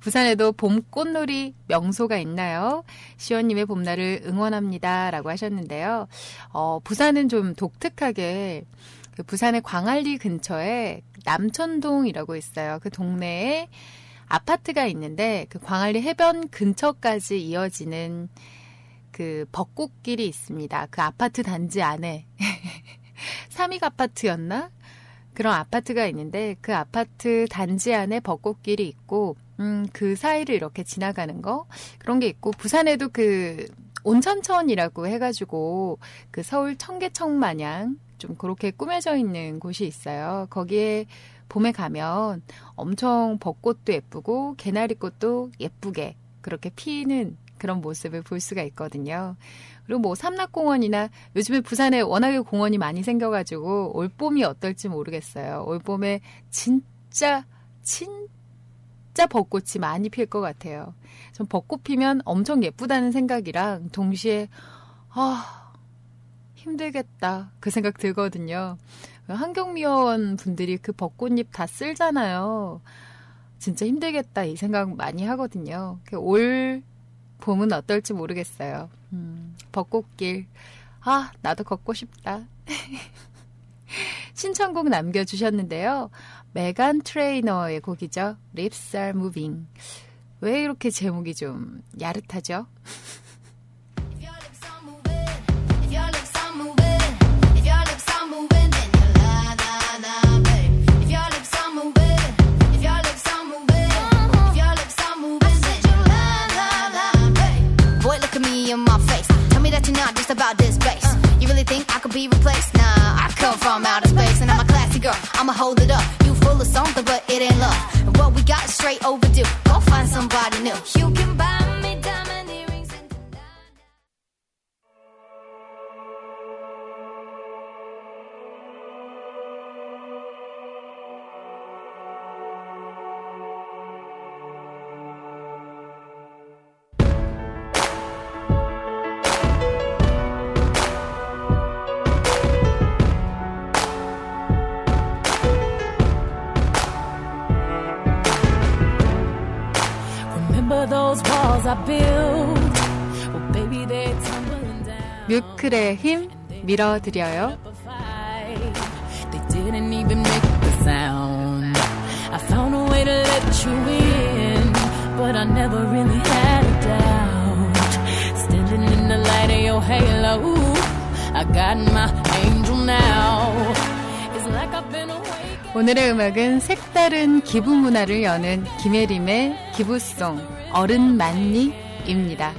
부산에도 봄 꽃놀이 명소가 있나요? 시원님의 봄날을 응원합니다. 라고 하셨는데요. 어, 부산은 좀 독특하게 부산의 광안리 근처에 남천동이라고 있어요. 그 동네에 아파트가 있는데 그 광안리 해변 근처까지 이어지는 그 벚꽃길이 있습니다. 그 아파트 단지 안에 삼익 아파트였나? 그런 아파트가 있는데 그 아파트 단지 안에 벚꽃길이 있고 음, 그 사이를 이렇게 지나가는 거 그런 게 있고 부산에도 그 온천천이라고 해가지고 그 서울 청계천 마냥 좀 그렇게 꾸며져 있는 곳이 있어요. 거기에 봄에 가면 엄청 벚꽃도 예쁘고 개나리꽃도 예쁘게 그렇게 피는 그런 모습을 볼 수가 있거든요. 그리고 뭐 삼락공원이나 요즘에 부산에 워낙에 공원이 많이 생겨가지고 올봄이 어떨지 모르겠어요. 올봄에 진짜 진짜 벚꽃이 많이 필 것 같아요. 전 벚꽃 피면 엄청 예쁘다는 생각이랑 동시에 아... 힘들겠다 그 생각 들거든요. 환경미화원 분들이 그 벚꽃잎 다 쓸잖아요. 진짜 힘들겠다 이 생각 많이 하거든요. 올 봄은 어떨지 모르겠어요. 음, 벚꽃길 아 나도 걷고 싶다. 신청곡 남겨주셨는데요. 메간 트레이너의 곡이죠. Lips Are Moving. 왜 이렇게 제목이 좀 야릇하죠? In my face, tell me that you're not just about this bass. Uh, you really think I could be replaced? Nah, I come from outer space, and I'm a classy girl. I'ma hold it up. You full of something, but it ain't love. And what we got is straight overdue. Go find somebody new. You can buy me diamond earrings and 뮤클의 힘 밀어드려요. but I never really had a doubt. Standing in the light of your halo, I got my angel now. It's like I've been awake. 오늘의 음악은 색다른 기부 문화를 여는 김혜림의 기부송 어른 만니입니다.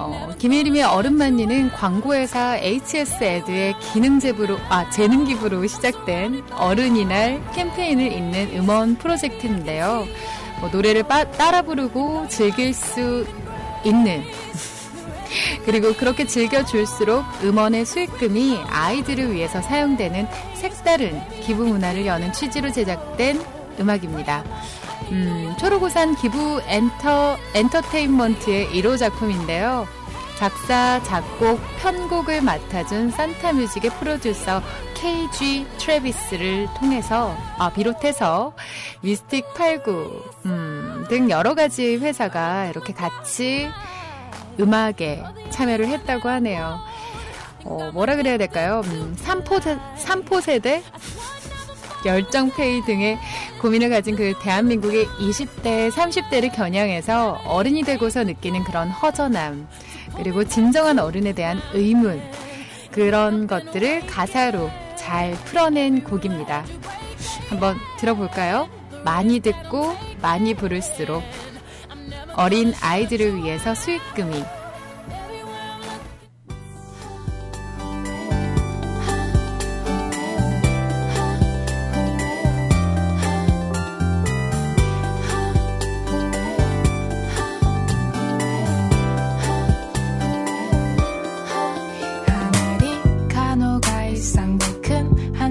어, 김혜림의 어른만니는 광고회사 에이치에스에드의 기능 제부로, 아, 재능 기부로 시작된 어른이날 캠페인을 잇는 음원 프로젝트인데요. 뭐, 노래를 빠, 따라 부르고 즐길 수 있는 그리고 그렇게 즐겨줄수록 음원의 수익금이 아이들을 위해서 사용되는 색다른 기부 문화를 여는 취지로 제작된 음악입니다. 음, 초록우산 기부 엔터, 엔터테인먼트의 일 호 작품인데요. 작사, 작곡, 편곡을 맡아준 산타뮤직의 프로듀서 케이지 트래비스를 통해서 아, 비롯해서 미스틱 팔십구 음, 등 여러 가지 회사가 이렇게 같이 음악에 참여를 했다고 하네요. 어, 뭐라 그래야 될까요? 음, 삼포, 삼포세대? 열정페이 등의 고민을 가진 그 대한민국의 이십 대, 삼십 대를 겨냥해서 어른이 되고서 느끼는 그런 허전함, 그리고 진정한 어른에 대한 의문, 그런 것들을 가사로 잘 풀어낸 곡입니다. 한번 들어볼까요? 많이 듣고 많이 부를수록 어린 아이들을 위해서 수익금이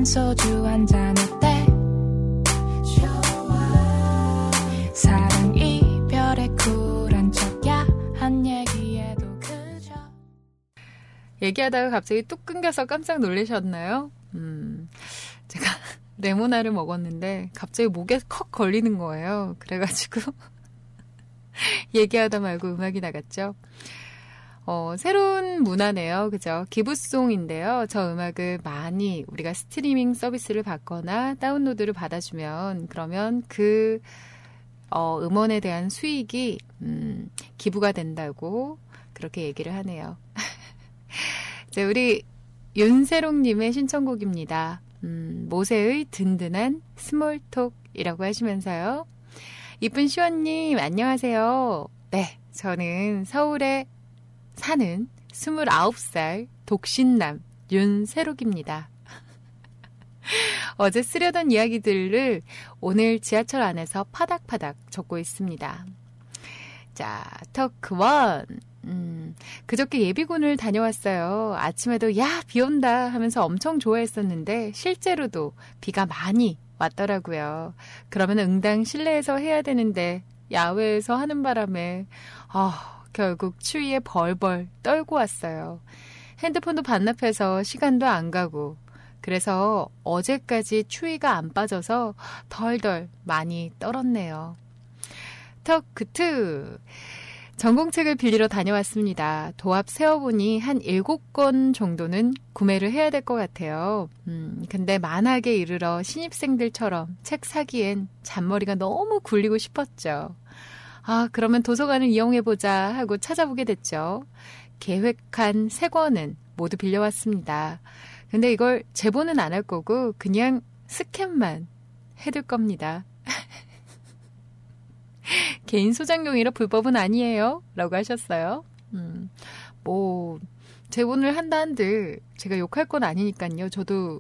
소주 한잔 어때 좋아. 사랑 이별의 쿨한 척야 한 얘기에도 그저 얘기하다가 갑자기 뚝 끊겨서 깜짝 놀라셨나요? 음, 제가 레모나를 먹었는데 갑자기 목에 컥 걸리는 거예요. 그래가지고 얘기하다 말고 음악이 나갔죠. 어, 새로운 문화네요. 그죠? 기부송인데요. 저 음악을 많이 우리가 스트리밍 서비스를 받거나 다운로드를 받아주면 그러면 그 어, 음원에 대한 수익이 음, 기부가 된다고 그렇게 얘기를 하네요. 이제 우리 윤세롱님의 신청곡입니다. 음, 모세의 든든한 스몰톡이라고 하시면서요. 이쁜 시원님 안녕하세요. 네, 저는 서울의 사는 스물아홉 살 독신남 윤세록입니다. 어제 쓰려던 이야기들을 오늘 지하철 안에서 파닥파닥 적고 있습니다. 자, 터크원. 음, 그저께 예비군을 다녀왔어요. 아침에도 야, 비 온다 하면서 엄청 좋아했었는데 실제로도 비가 많이 왔더라고요. 그러면 응당 실내에서 해야 되는데 야외에서 하는 바람에 아... 결국 추위에 벌벌 떨고 왔어요. 핸드폰도 반납해서 시간도 안 가고 그래서 어제까지 추위가 안 빠져서 덜덜 많이 떨었네요. 턱그트 전공책을 빌리러 다녀왔습니다. 도합 세어보니 한 일곱 권 정도는 구매를 해야 될 것 같아요. 음, 근데 만학에 이르러 신입생들처럼 책 사기엔 잔머리가 너무 굴리고 싶었죠. 아, 그러면 도서관을 이용해보자 하고 찾아보게 됐죠. 계획한 세 권은 모두 빌려왔습니다. 근데 이걸 제보는 안 할 거고 그냥 스캔만 해둘 겁니다. 개인 소장용이라 불법은 아니에요. 라고 하셨어요. 음, 뭐 제보를 한다 한들 제가 욕할 건 아니니까요. 저도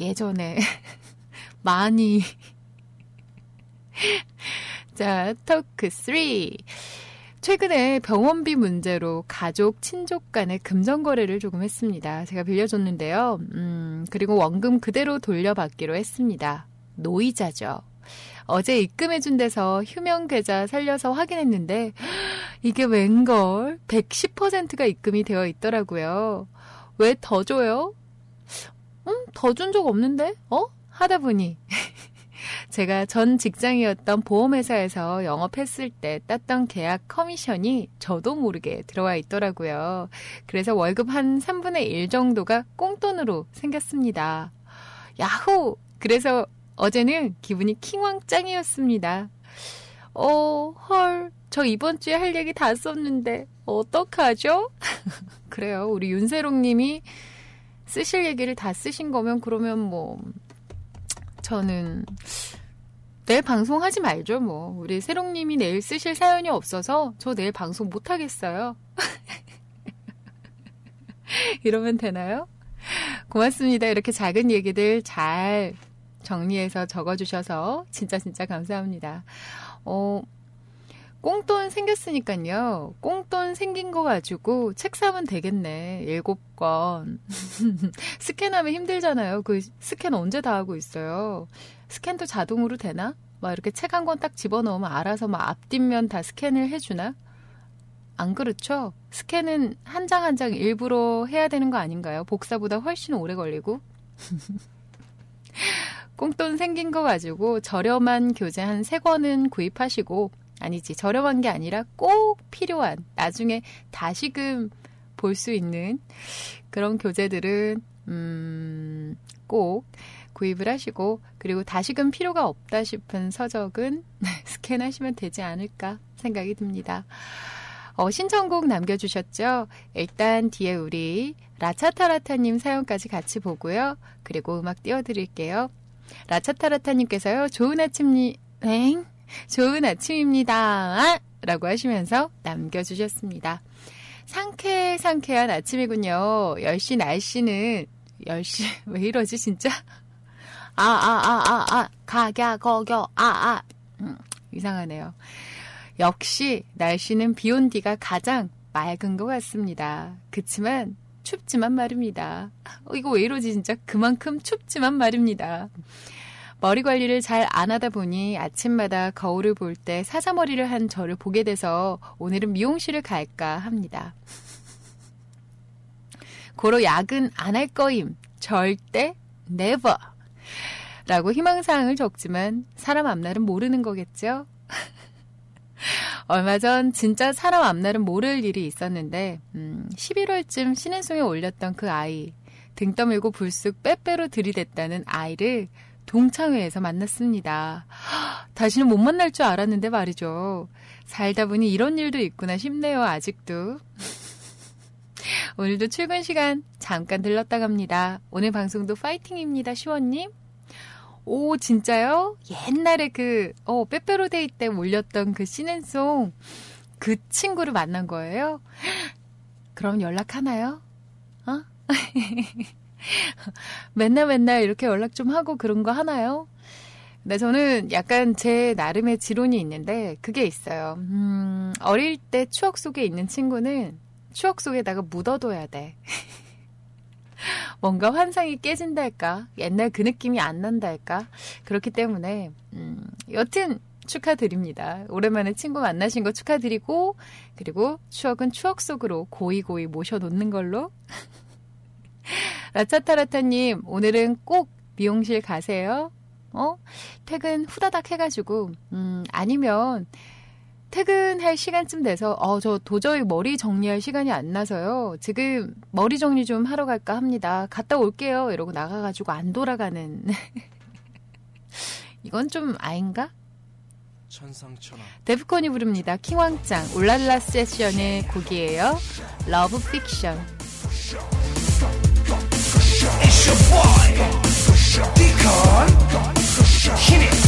예전에 많이... 자, 토크 삼. 최근에 병원비 문제로 가족, 친족 간의 금전거래를 조금 했습니다. 제가 빌려줬는데요. 음, 그리고 원금 그대로 돌려받기로 했습니다. 노이자죠. 어제 입금해준 데서 휴면 계좌 살려서 확인했는데 이게 웬걸? 백십 퍼센트가 입금이 되어 있더라고요. 왜 더 줘요? 음, 더 준 적 없는데? 어? 하다 보니 제가 전 직장이었던 보험회사에서 영업했을 때 땄던 계약 커미션이 저도 모르게 들어와 있더라고요. 그래서 월급 한 삼분의 일 정도가 꽁돈으로 생겼습니다. 야호! 그래서 어제는 기분이 킹왕짱이었습니다. 어, 헐, 저 이번 주에 할 얘기 다 썼는데 어떡하죠? 그래요. 우리 윤세롱 님이 쓰실 얘기를 다 쓰신 거면 그러면 뭐 저는 내일 방송하지 말죠. 뭐 우리 세롱 님이 내일 쓰실 사연이 없어서 저 내일 방송 못하겠어요. 이러면 되나요? 고맙습니다. 이렇게 작은 얘기들 잘 정리해서 적어주셔서 진짜 진짜 감사합니다. 어, 꽁돈 생겼으니까요. 꽁돈 생긴 거 가지고 책 사면 되겠네. 일곱 권. 스캔하면 힘들잖아요. 그 스캔 언제 다 하고 있어요. 스캔도 자동으로 되나? 막 이렇게 책 한 권 딱 집어넣으면 알아서 막 앞뒷면 다 스캔을 해주나? 안 그렇죠? 스캔은 한 장 한 장 일부러 해야 되는 거 아닌가요? 복사보다 훨씬 오래 걸리고. 꽁돈 생긴 거 가지고 저렴한 교재 한 세 권은 구입하시고, 아니지, 저렴한 게 아니라 꼭 필요한, 나중에 다시금 볼 수 있는 그런 교재들은 음, 꼭 구입을 하시고, 그리고 다시금 필요가 없다 싶은 서적은 스캔하시면 되지 않을까 생각이 듭니다. 어, 신청곡 남겨주셨죠? 일단 뒤에 우리 라차타라타님 사연까지 같이 보고요. 그리고 음악 띄워드릴게요. 라차타라타님께서요, 좋은 아침이, 엥? 좋은 아침입니다. 아! 라고 하시면서 남겨주셨습니다. 상쾌, 상쾌한 아침이군요. 열 시 날씨는, 열 시, 왜 이러지, 진짜? 아, 아, 아, 아, 아, 가갸, 거겨, 아, 아. 음, 이상하네요. 역시 날씨는 비온 뒤가 가장 맑은 것 같습니다. 그치만 춥지만 말입니다. 어, 이거 왜 이러지 진짜. 그만큼 춥지만 말입니다. 머리 관리를 잘 안 하다 보니 아침마다 거울을 볼 때 사자머리를 한 저를 보게 돼서 오늘은 미용실을 갈까 합니다. 고로 야근 안 할 거임. 절대 never 라고 희망사항을 적지만 사람 앞날은 모르는 거겠죠? 얼마 전 진짜 사람 앞날은 모를 일이 있었는데 음, 십일월쯤 신은송에 올렸던 그 아이, 등 떠밀고 불쑥 빼빼로 들이댔다는 아이를 동창회에서 만났습니다. 허, 다시는 못 만날 줄 알았는데 말이죠. 살다 보니 이런 일도 있구나 싶네요. 아직도. 오늘도 출근 시간 잠깐 들렀다 갑니다. 오늘 방송도 파이팅입니다. 시원님. 오, 진짜요? 옛날에 그, 어, 빼빼로데이 때 올렸던 그 신앤송, 그 친구를 만난 거예요? 그럼 연락하나요? 어? 맨날 맨날 이렇게 연락 좀 하고 그런 거 하나요? 근데 저는 약간 제 나름의 지론이 있는데, 그게 있어요. 음, 어릴 때 추억 속에 있는 친구는 추억 속에다가 묻어둬야 돼. 뭔가 환상이 깨진달까? 옛날 그 느낌이 안 난달까? 그렇기 때문에 음, 여튼 축하드립니다. 오랜만에 친구 만나신 거 축하드리고, 그리고 추억은 추억 속으로 고이고이 모셔놓는 걸로. 라차타라타님, 오늘은 꼭 미용실 가세요. 어? 퇴근 후다닥 해가지고 음, 아니면 퇴근할 시간쯤 돼서 어, 저 도저히 머리 정리할 시간이 안 나서요. 지금 머리 정리 좀 하러 갈까 합니다. 갔다 올게요. 이러고 나가가지고 안 돌아가는. 이건 좀 아인가? 천상천하. 데프콘이 부릅니다. 킹왕짱 울랄라 세션의 곡이에요. 러브 픽션. It's your boy. 디콘. Hit it.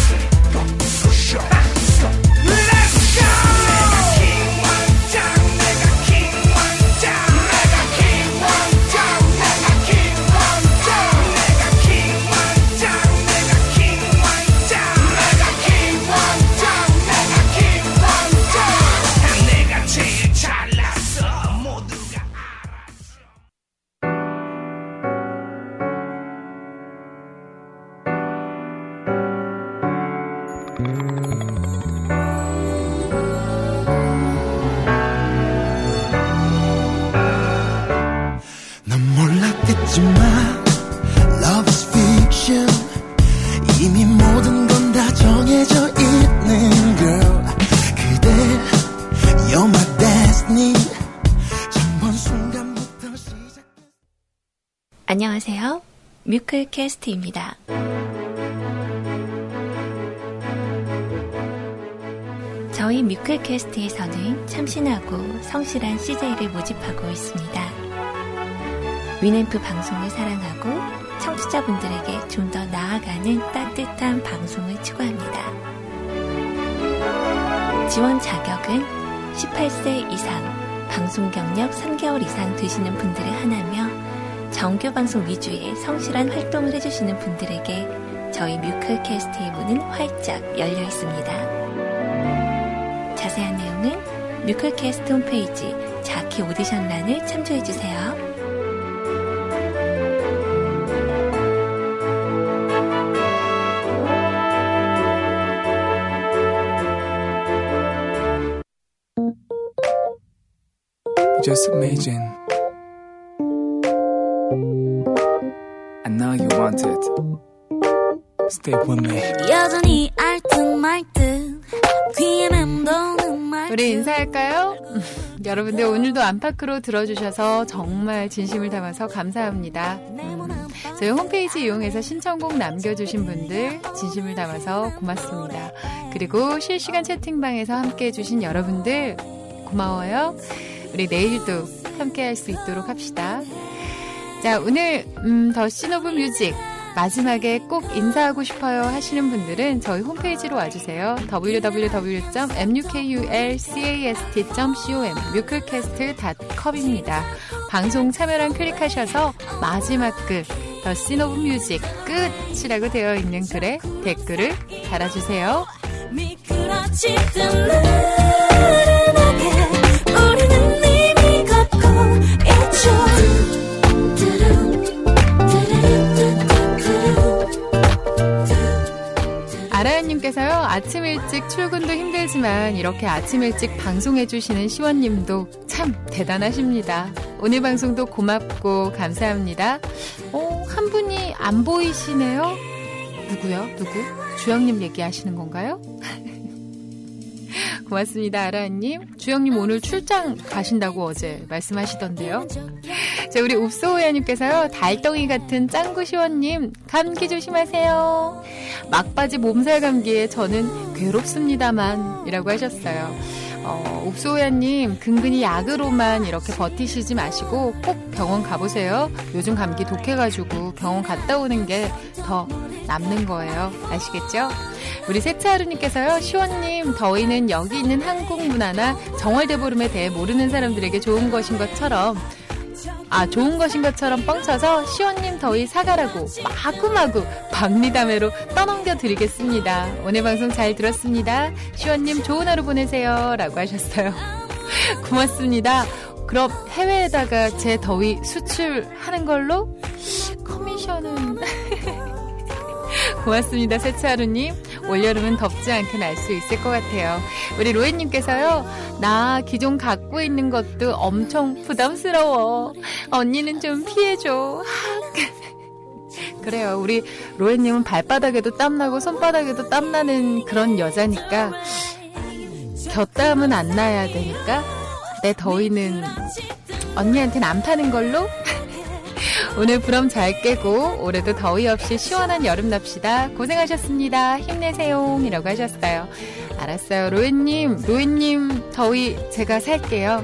안녕하세요. 뮤클캐스트입니다. 저희 뮤클캐스트에서는 참신하고 성실한 씨제이를 모집하고 있습니다. 위램프 방송을 사랑하고 청취자분들에게 좀 더 나아가는 따뜻한 방송을 추구합니다. 지원 자격은 열여덟 세 이상, 방송 경력 삼 개월 이상 되시는 분들을 하나며 정규 방송 위주의 성실한 활동을 해주시는 분들에게 저희 뮤클캐스트의 문은 활짝 열려 있습니다. 자세한 내용은 뮤클캐스트 홈페이지 자키 오디션란을 참조해주세요. Just imagine I know you want it. Stay with me. 여전히 알듯말듯 귀에 맴도는 말. 우리 인사할까요? 여러분들 오늘도 안팎으로 들어주셔서 정말 진심을 담아서 감사합니다. 음, 저희 홈페이지 이용해서 신청곡 남겨주신 분들 진심을 담아서 고맙습니다. 그리고 실시간 채팅방에서 함께해 주신 여러분들 고마워요. 우리 내일도 함께할 수 있도록 합시다. 자, 오늘 음, 더 씬 오브 뮤직 마지막에 꼭 인사하고 싶어요 하시는 분들은 저희 홈페이지로 와주세요. 더블유 더블유 더블유 점 뮤클캐스트 점 씨오엠 뮤클캐스트 닷컴입니다. 방송 참여란 클릭하셔서 마지막 끝, The Scene of Music 끝이라고 되어 있는 글에 댓글을 달아주세요. 아라연님께서요, 아침 일찍 출근도 힘들지만 이렇게 아침 일찍 방송해주시는 시원님도 참 대단하십니다. 오늘 방송도 고맙고 감사합니다. 어, 한 분이 안 보이시네요. 누구요? 누구? 주영님 얘기하시는 건가요? 고맙습니다, 아라연님. 주영님 오늘 출장 가신다고 어제 말씀하시던데요. 자, 우리 읍소호야님께서요, 달덩이 같은 짱구시원님 감기 조심하세요. 막바지 몸살 감기에 저는 괴롭습니다만 이라고 하셨어요. 어, 읍소호야님 근근히 약으로만 이렇게 버티시지 마시고 꼭 병원 가보세요. 요즘 감기 독해가지고 병원 갔다 오는 게 더 남는 거예요. 아시겠죠? 우리 세츠하루님께서요, 시원님 더위는 여기 있는 한국 문화나 정월대보름에 대해 모르는 사람들에게 좋은 것인 것처럼 아 좋은 것인 것처럼 뻥쳐서 시원님 더위 사가라고 마구마구 박리담회로 떠넘겨 드리겠습니다. 오늘 방송 잘 들었습니다. 시원님 좋은 하루 보내세요 라고 하셨어요. 고맙습니다. 그럼 해외에다가 제 더위 수출하는 걸로 커미션은 고맙습니다. 세차하루님 올여름은 덥지 않게 날 수 있을 것 같아요. 우리 로엔님께서요, 나 기존 갖고 있는 것도 엄청 부담스러워. 언니는 좀 피해줘. 그래요. 우리 로엔님은 발바닥에도 땀나고 손바닥에도 땀나는 그런 여자니까 곁땀은 안 나야 되니까 내 더위는 언니한테는 안 파는 걸로? 오늘 부럼 잘 깨고 올해도 더위 없이 시원한 여름 납시다. 고생하셨습니다. 힘내세요 이라고 하셨어요. 알았어요. 로엔님, 로엔님 더위 제가 살게요.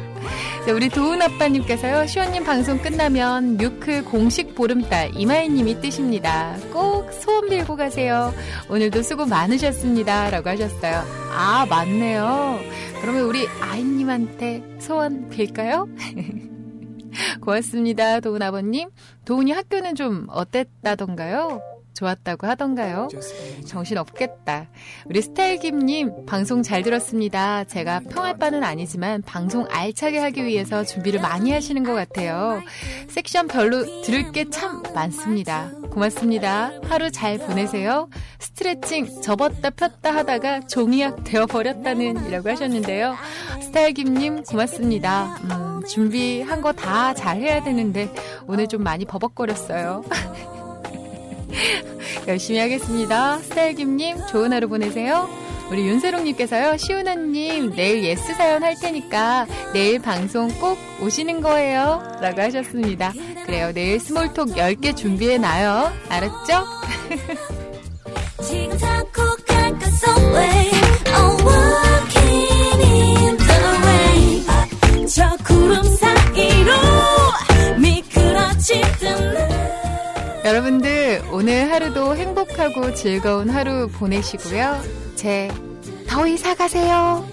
자, 우리 도훈 아빠님께서요, 시원님 방송 끝나면 뮤클 공식 보름달 이마희님이 뜨십니다. 꼭 소원 빌고 가세요. 오늘도 수고 많으셨습니다 라고 하셨어요. 아 맞네요. 그러면 우리 아이님한테 소원 빌까요? 고맙습니다. 도훈 아버님. 도훈이 학교는 좀 어땠다던가요? 좋았다고 하던가요? 정신없겠다. 우리 스타일김님 방송 잘 들었습니다. 제가 평할 바는 아니지만 방송 알차게 하기 위해서 준비를 많이 하시는 것 같아요. 섹션 별로 들을 게 참 많습니다. 고맙습니다. 하루 잘 보내세요. 스트레칭 접었다 폈다 하다가 종이학 되어버렸다는 이라고 하셨는데요. 스타일김님 고맙습니다. 음. 준비한 거 다 잘해야 되는데 오늘 좀 많이 버벅거렸어요. 열심히 하겠습니다. 스타일김님 좋은 하루 보내세요. 우리 윤세롱님께서요, 시은아님 내일 예스 사연 할 테니까 내일 방송 꼭 오시는 거예요 라고 하셨습니다. 그래요. 내일 스몰톡 열 개 준비해놔요. 알았죠? 지금 여러분들 오늘 하루도 행복하고 즐거운 하루 보내시고요. 제 더위 사가세요.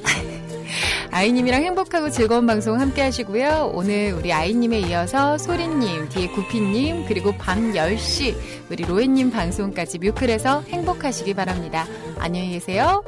아이님이랑 행복하고 즐거운 방송 함께 하시고요. 오늘 우리 아이님에 이어서 소리님, 뒤에 구피님, 그리고 밤 열 시 우리 로엔님 방송까지 뮤클에서 행복하시기 바랍니다. 안녕히 계세요.